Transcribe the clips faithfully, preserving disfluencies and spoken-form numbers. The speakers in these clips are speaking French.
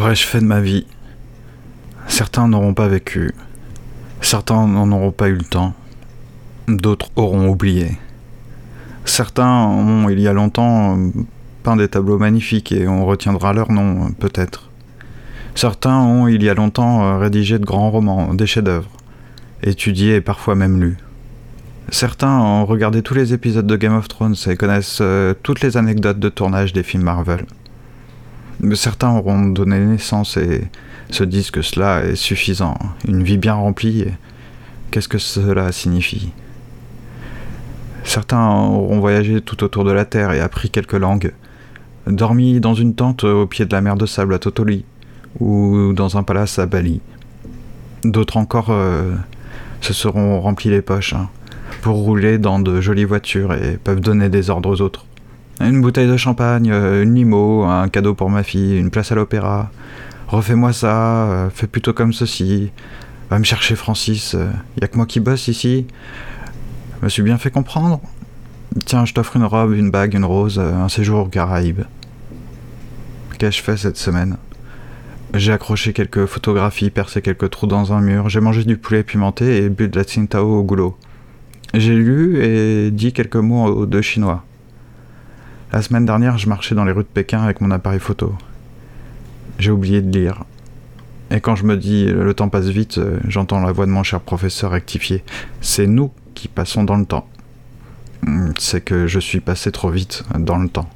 qu'aurais-je fait de ma vie? Certains n'auront pas vécu, certains n'en auront pas eu le temps, d'autres auront oublié. Certains ont, il y a longtemps, peint des tableaux magnifiques et on retiendra leur nom, peut-être. Certains ont, il y a longtemps, rédigé de grands romans, des chefs-d'œuvre, étudiés et parfois même lus. Certains ont regardé tous les épisodes de Game of Thrones et connaissent toutes les anecdotes de tournage des films Marvel. Certains auront donné naissance et se disent que cela est suffisant, une vie bien remplie. Qu'est-ce que cela signifie ? Certains auront voyagé tout autour de la Terre et appris quelques langues, dormi dans une tente au pied de la mer de sable à Totoli, ou dans un palace à Bali. D'autres encore euh, se seront remplis les poches, hein, pour rouler dans de jolies voitures et peuvent donner des ordres aux autres. Une bouteille de champagne, une limo, un cadeau pour ma fille, une place à l'opéra, refais-moi ça, euh, fais plutôt comme ceci, va me chercher Francis, euh, y a que moi qui bosse ici. Je me suis bien fait comprendre. Tiens, je t'offre une robe, une bague, une rose, un séjour aux Caraïbes. Qu'ai-je fait cette semaine ? J'ai accroché quelques photographies, percé quelques trous dans un mur, j'ai mangé du poulet pimenté et bu de la Tsingtao au goulot. J'ai lu et dit quelques mots aux deux Chinois. La semaine dernière, je marchais dans les rues de Pékin avec mon appareil photo. J'ai oublié de lire. Et quand je me dis « le temps passe vite », j'entends la voix de mon cher professeur rectifier. C'est nous qui passons dans le temps. C'est que je suis passé trop vite dans le temps.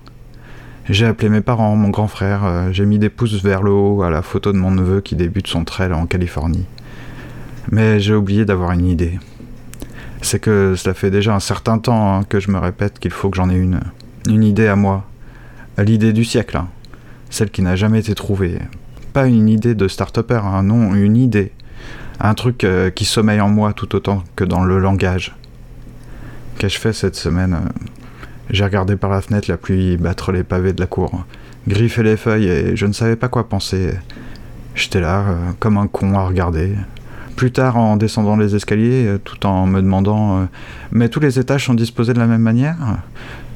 J'ai appelé mes parents, mon grand frère, j'ai mis des pouces vers le haut à la photo de mon neveu qui débute son trail en Californie. Mais j'ai oublié d'avoir une idée. C'est que cela fait déjà un certain temps hein, que je me répète qu'il faut que j'en ai une. Une idée à moi. L'idée du siècle. Hein. Celle qui n'a jamais été trouvée. Pas une idée de start-upper, hein, non, une idée. Un truc euh, qui sommeille en moi tout autant que dans le langage. Qu'ai-je fait cette semaine ? J'ai regardé par la fenêtre la pluie battre les pavés de la cour, griffer les feuilles et je ne savais pas quoi penser. J'étais là, euh, comme un con à regarder. Plus tard, en descendant les escaliers, tout en me demandant euh, « Mais tous les étages sont disposés de la même manière ?»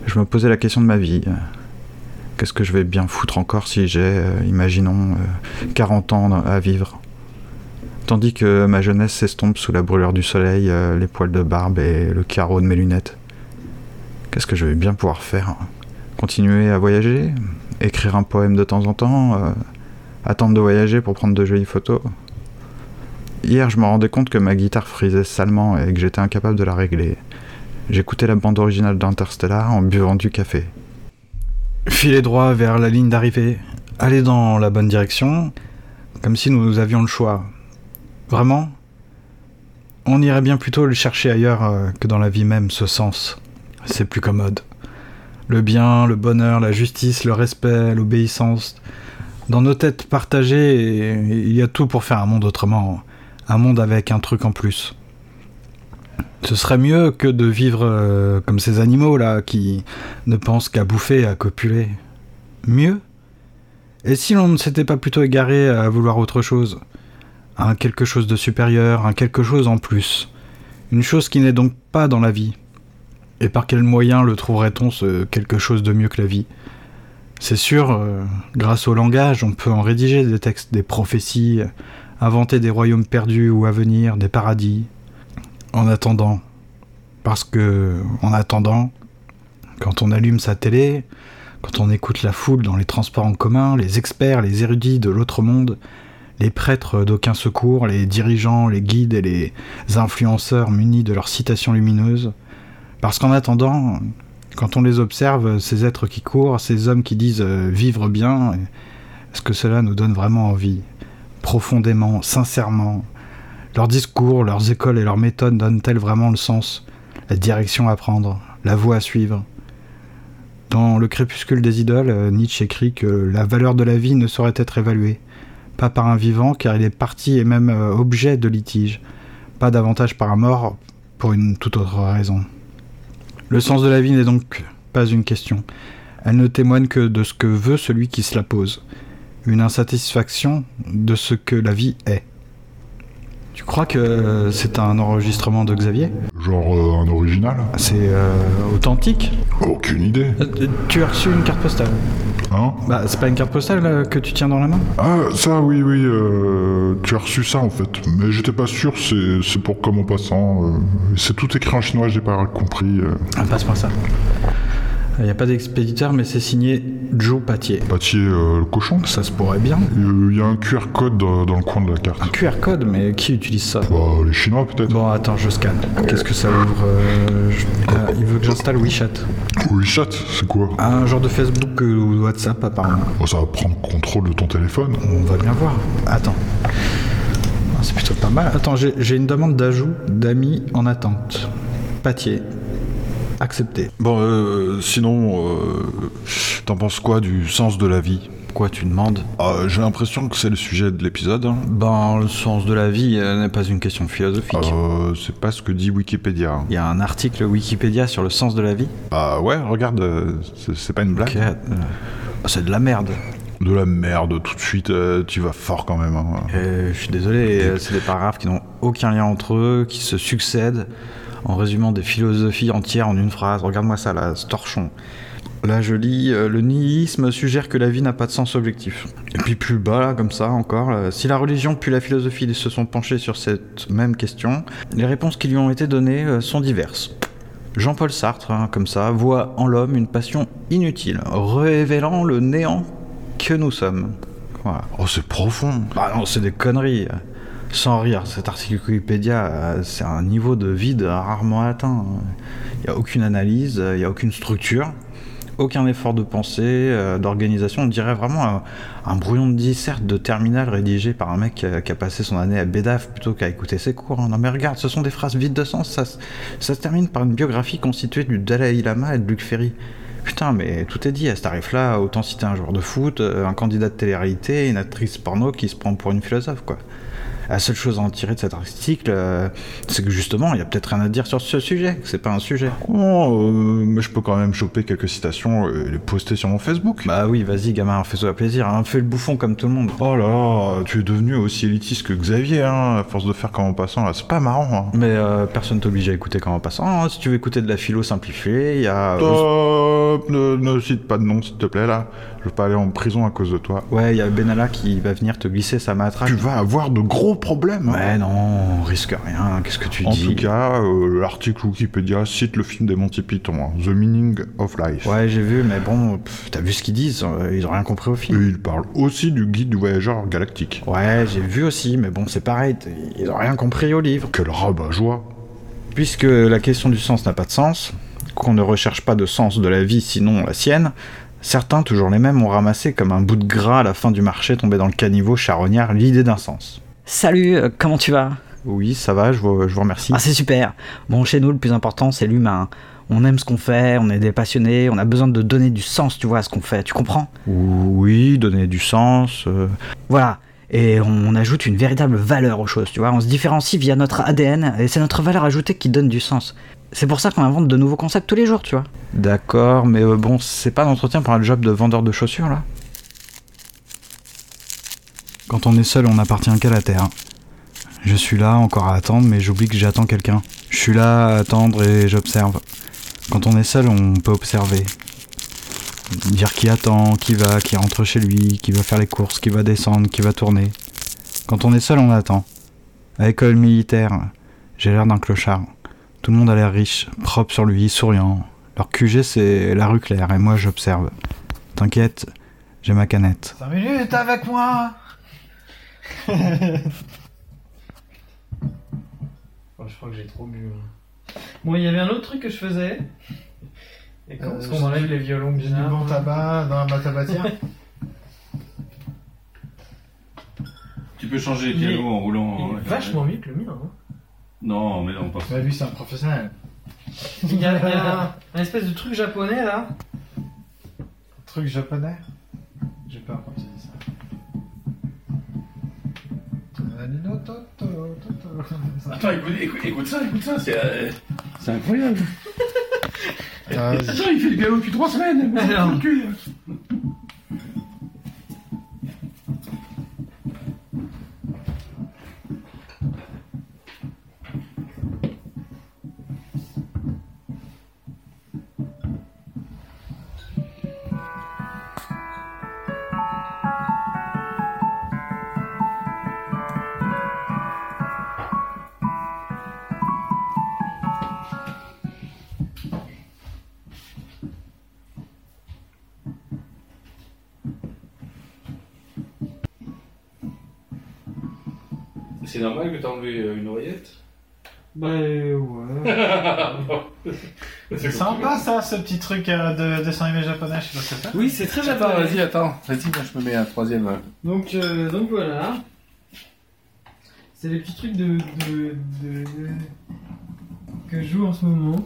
Je me posais la question de ma vie. Qu'est-ce que je vais bien foutre encore si j'ai, euh, imaginons, euh, quarante ans à vivre ? Tandis que ma jeunesse s'estompe sous la brûlure du soleil, euh, les poils de barbe et le carreau de mes lunettes. Qu'est-ce que je vais bien pouvoir faire ? Continuer à voyager ? Écrire un poème de temps en temps ? euh, Attendre de voyager pour prendre de jolies photos ? Hier, je me rendais compte que ma guitare frisait salement et que j'étais incapable de la régler. J'écoutais la bande originale d'Interstellar en buvant du café. Filer droit vers la ligne d'arrivée, aller dans la bonne direction, comme si nous avions le choix. Vraiment ? On irait bien plutôt le chercher ailleurs euh, que dans la vie même, ce sens. C'est plus commode. Le bien, le bonheur, la justice, le respect, l'obéissance. Dans nos têtes partagées, il y a tout pour faire un monde autrement. Un monde avec un truc en plus. Ce serait mieux que de vivre euh, comme ces animaux là, qui ne pensent qu'à bouffer, à copuler. Mieux ? Et si l'on ne s'était pas plutôt égaré à vouloir autre chose ? Un quelque chose de supérieur, un quelque chose en plus. Une chose qui n'est donc pas dans la vie. Et par quel moyen le trouverait-on ce quelque chose de mieux que la vie ? C'est sûr, euh, grâce au langage, on peut en rédiger des textes, des prophéties, inventer des royaumes perdus ou à venir, des paradis. En attendant. Parce que, en attendant, quand on allume sa télé, quand on écoute la foule dans les transports en commun, les experts, les érudits de l'autre monde, les prêtres d'aucun secours, les dirigeants, les guides et les influenceurs munis de leurs citations lumineuses. Parce qu'en attendant, quand on les observe, ces êtres qui courent, ces hommes qui disent « vivre bien », est-ce que cela nous donne vraiment envie ? Profondément, sincèrement. Leurs discours, leurs écoles et leurs méthodes donnent-elles vraiment le sens, la direction à prendre, la voie à suivre ? Dans Le crépuscule des idoles, Nietzsche écrit que la valeur de la vie ne saurait être évaluée. Pas par un vivant, car il est partie et même objet de litige. Pas davantage par un mort, pour une toute autre raison. Le sens de la vie n'est donc pas une question. Elle ne témoigne que de ce que veut celui qui se la pose. Une insatisfaction de ce que la vie est. Tu crois que c'est un enregistrement de Xavier ? Genre euh, un original ? C'est euh, authentique ? Aucune idée. Euh, tu as reçu une carte postale ? Hein ? Bah, c'est pas une carte postale là, que tu tiens dans la main ? Ah, ça, oui, oui, euh, tu as reçu ça en fait. Mais j'étais pas sûr, c'est, c'est pour comme en passant. Euh, c'est tout écrit en chinois, j'ai pas compris. Euh. Ah, passe-moi ça. Il n'y a pas d'expéditeur, mais c'est signé Joe Patier. Patier, euh, le cochon ? Ça se pourrait bien. Il y a un Q R code dans, dans le coin de la carte. Un Q R code ? Mais qui utilise ça ? Bah, les Chinois, peut-être. Bon, attends, je scanne. Qu'est-ce que ça ouvre ? euh, je... ah, Il veut que j'installe WeChat. WeChat ? C'est quoi ? Un genre de Facebook ou WhatsApp, apparemment. Bon, ça va prendre contrôle de ton téléphone. On va bien voir. Attends. C'est plutôt pas mal. Attends, j'ai, j'ai une demande d'ajout d'amis en attente. Patier. Accepté. Bon, euh, sinon, euh, t'en penses quoi du sens de la vie ? Pourquoi tu demandes ? euh, J'ai l'impression que c'est le sujet de l'épisode. Hein. Ben, le sens de la vie euh, n'est pas une question philosophique. Euh, c'est pas ce que dit Wikipédia. Il y a un article Wikipédia sur le sens de la vie ? Bah ouais, regarde, euh, c'est, c'est pas une blague. Okay. Euh, c'est de la merde. De la merde, tout de suite, euh, tu vas fort quand même. Hein. Euh, je suis désolé, euh, c'est des paragraphes qui n'ont aucun lien entre eux, qui se succèdent. En résumant des philosophies entières en une phrase. Regarde-moi ça, là, ce torchon. Là, je lis euh, « Le nihilisme suggère que la vie n'a pas de sens objectif ». Et puis plus bas, là, comme ça, encore. Là, si la religion puis la philosophie se sont penchées sur cette même question, les réponses qui lui ont été données euh, sont diverses. Jean-Paul Sartre, hein, comme ça, voit en l'homme une passion inutile, révélant le néant que nous sommes. Voilà. Oh, c'est profond. Bah non, c'est des conneries. Sans rire, cet article Wikipédia, c'est un niveau de vide rarement atteint. Il n'y a aucune analyse, il n'y a aucune structure, aucun effort de pensée, d'organisation. On dirait vraiment un, un brouillon de dissert de terminale rédigé par un mec qui a, qui a passé son année à Bédaf plutôt qu'à écouter ses cours. Non mais regarde, ce sont des phrases vides de sens. Ça, ça se termine par une biographie constituée du Dalai Lama et de Luc Ferry. Putain, mais tout est dit à ce tarif-là. Autant citer un joueur de foot, un candidat de télé-réalité, une actrice porno qui se prend pour une philosophe, quoi. La seule chose à en tirer de cet article, euh, c'est que justement, il y a peut-être rien à dire sur ce sujet, que c'est pas un sujet. Oh, euh, mais je peux quand même choper quelques citations et les poster sur mon Facebook. Bah oui, vas-y, gamin, fais-toi plaisir, hein, fais le bouffon comme tout le monde. Oh là là, tu es devenu aussi élitiste que Xavier, hein, à force de faire comme en passant, là, c'est pas marrant. Hein. Mais euh, personne t'oblige à écouter comme en passant, hein. Si tu veux écouter de la philo simplifiée, il y a... Top, ne, ne cite pas de nom, s'il te plaît, là. Je veux pas aller en prison à cause de toi. Ouais, il y a Benalla qui va venir te glisser sa matraque. Tu vas avoir de gros problème. Hein. Mais non, on risque rien, qu'est-ce que tu en dis ? En tout cas, euh, l'article Wikipédia cite le film des Monty Python, hein, The Meaning of Life. Ouais, j'ai vu, mais bon, pff, t'as vu ce qu'ils disent, ils ont rien compris au film. Et ils parlent aussi du guide du voyageur galactique. Ouais, j'ai vu aussi, mais bon, c'est pareil, ils ont rien compris au livre. Quel rabat-joie ! Puisque la question du sens n'a pas de sens, qu'on ne recherche pas de sens de la vie sinon la sienne, certains, toujours les mêmes, ont ramassé comme un bout de gras à la fin du marché tombé dans le caniveau charognard l'idée d'un sens. Salut, euh, comment tu vas ? Oui, ça va, je vous, je vous remercie. Ah, c'est super. Bon, chez nous, le plus important, c'est l'humain. On aime ce qu'on fait, on est des passionnés, on a besoin de donner du sens, tu vois, à ce qu'on fait, tu comprends ? Oui, donner du sens... Euh... Voilà, et on ajoute une véritable valeur aux choses, tu vois, on se différencie via notre A D N, et c'est notre valeur ajoutée qui donne du sens. C'est pour ça qu'on invente de nouveaux concepts tous les jours, tu vois. D'accord, mais euh, bon, c'est pas d'entretien pour un job de vendeur de chaussures, là ? Quand on est seul, on n'appartient qu'à la Terre. Je suis là, encore à attendre, mais j'oublie que j'attends quelqu'un. Je suis là à attendre et j'observe. Quand on est seul, on peut observer. Dire qui attend, qui va, qui rentre chez lui, qui va faire les courses, qui va descendre, qui va tourner. Quand on est seul, on attend. À l'école militaire, j'ai l'air d'un clochard. Tout le monde a l'air riche, propre sur lui, souriant. Leur Q G, c'est la rue Claire, et moi, j'observe. T'inquiète, j'ai ma canette. Cinq minutes avec moi. Oh, je crois que j'ai trop bu. Bon, il y avait un autre truc que je faisais. Et quand euh, est-ce qu'on enlève les violons du bon tabac dans la tabatière. Tu peux changer les pianos en roulant. Il est vachement mieux que le mien. Hein. Non, mais non, pas. Bah, lui, c'est un professionnel. Il y a, il y a un, un espèce de truc japonais là. Un truc japonais. J'ai peur quand tu dis ça. Attends, écoute, écoute, écoute ça, écoute ça, c'est, euh, c'est incroyable. Attends, et, ça, il fait du piano depuis trois semaines. Alors... Le cul. C'est normal que t'as enlevé une oreillette ? Ben ouais. C'est sympa ça, ce petit truc de dessin animé japonais, je sais pas ce que c'est. Oui, c'est très japonais. Attends, vas-y, attends. Vas-y, moi je me mets un troisième. Donc, euh, donc voilà. C'est le petit truc de, de, de, de... que je joue en ce moment.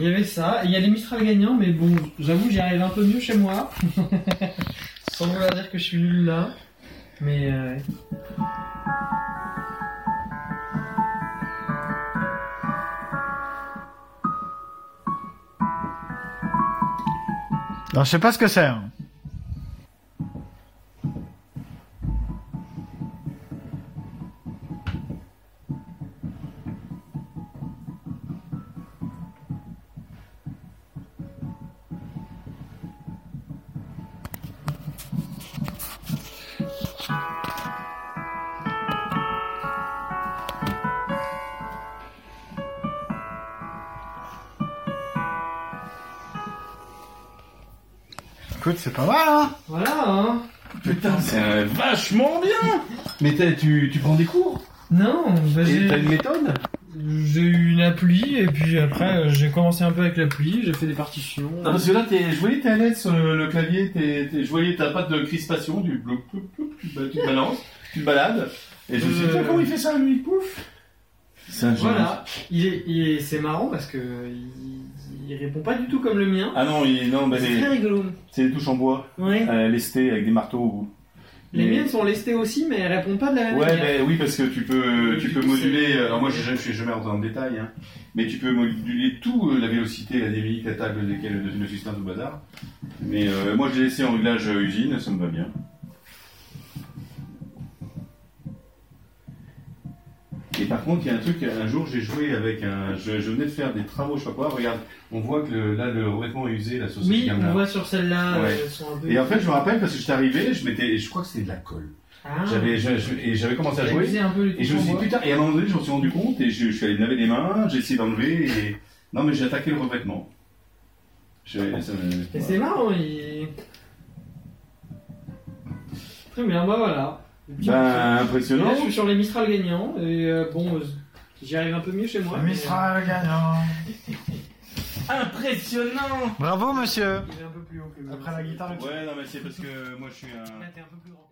Il y avait ça. Il y a les Mistral gagnants, mais bon, j'avoue, j'y arrive un peu mieux chez moi. Sans vouloir dire que je suis nul là. Mais... Euh... Alors, je sais pas ce que c'est. Hein. C'est pas mal, hein. Voilà, hein. Putain, c'est euh, vachement bien. Mais t'as, tu, tu prends des cours? Non, bah j'ai... T'as une méthode? J'ai eu une appli, et puis après, j'ai commencé un peu avec l'appli, j'ai fait des partitions... Ah, parce que là, t'es, je voyais t'es à l'aide sur le, le clavier, t'es, t'es, je voyais ta patte de crispation, du bloc, bloc, bloc, bloc, tu te balances, tu te balades, et je me suis dit, comment il fait ça, lui? Pouf. C'est un génie. Voilà, il est, il est, c'est marrant, parce que... Il... Il répond pas du tout comme le mien. Ah non, il, non bah c'est les, très rigolo. C'est des touches en bois, ouais. euh, lestées avec des marteaux. Ou... Les mais... miennes sont lestées aussi, mais elles répondent pas de la même ouais, manière. Ouais, bah, oui, parce que tu peux, tu, tu peux moduler. C'est... Alors moi, je, je suis jamais rentré en détail, hein, mais tu peux moduler tout, euh, la vélocité, la dynamique, la table, le système, tout bazar. Mais euh, moi, je l'ai laissé en réglage usine, ça me va bien. Et par contre, il y a un truc, un jour j'ai joué avec un. Je, je venais de faire des travaux, je sais pas quoi, regarde, on voit que le, là le revêtement est usé, la sauce de gamme. Oui, on voit sur celle-là, ouais. Elles sont un peu. Et en fait, je me rappelle parce que j'étais arrivé, je m'étais. Je crois que c'était de la colle. Ah. J'avais, je, je, et j'avais commencé à jouer. Un peu et je me suis dit putain, et à un moment donné, je me suis rendu compte et je, je suis allé me laver les mains, j'ai essayé d'enlever et. Non, mais j'ai attaqué le revêtement. Je, ça me... Et voilà. C'est marrant, il. Très bien, bah voilà. Ben, impressionnant. Là, je suis sur les Mistral gagnants, et euh, bon, euh, j'y arrive un peu mieux chez moi. Mistral euh... gagnant. Impressionnant. Bravo, monsieur. Il est un peu plus haut que moi. Après la guitare. Ouais, non, mais c'est parce que moi, je suis un... Là, t'es un peu plus grand.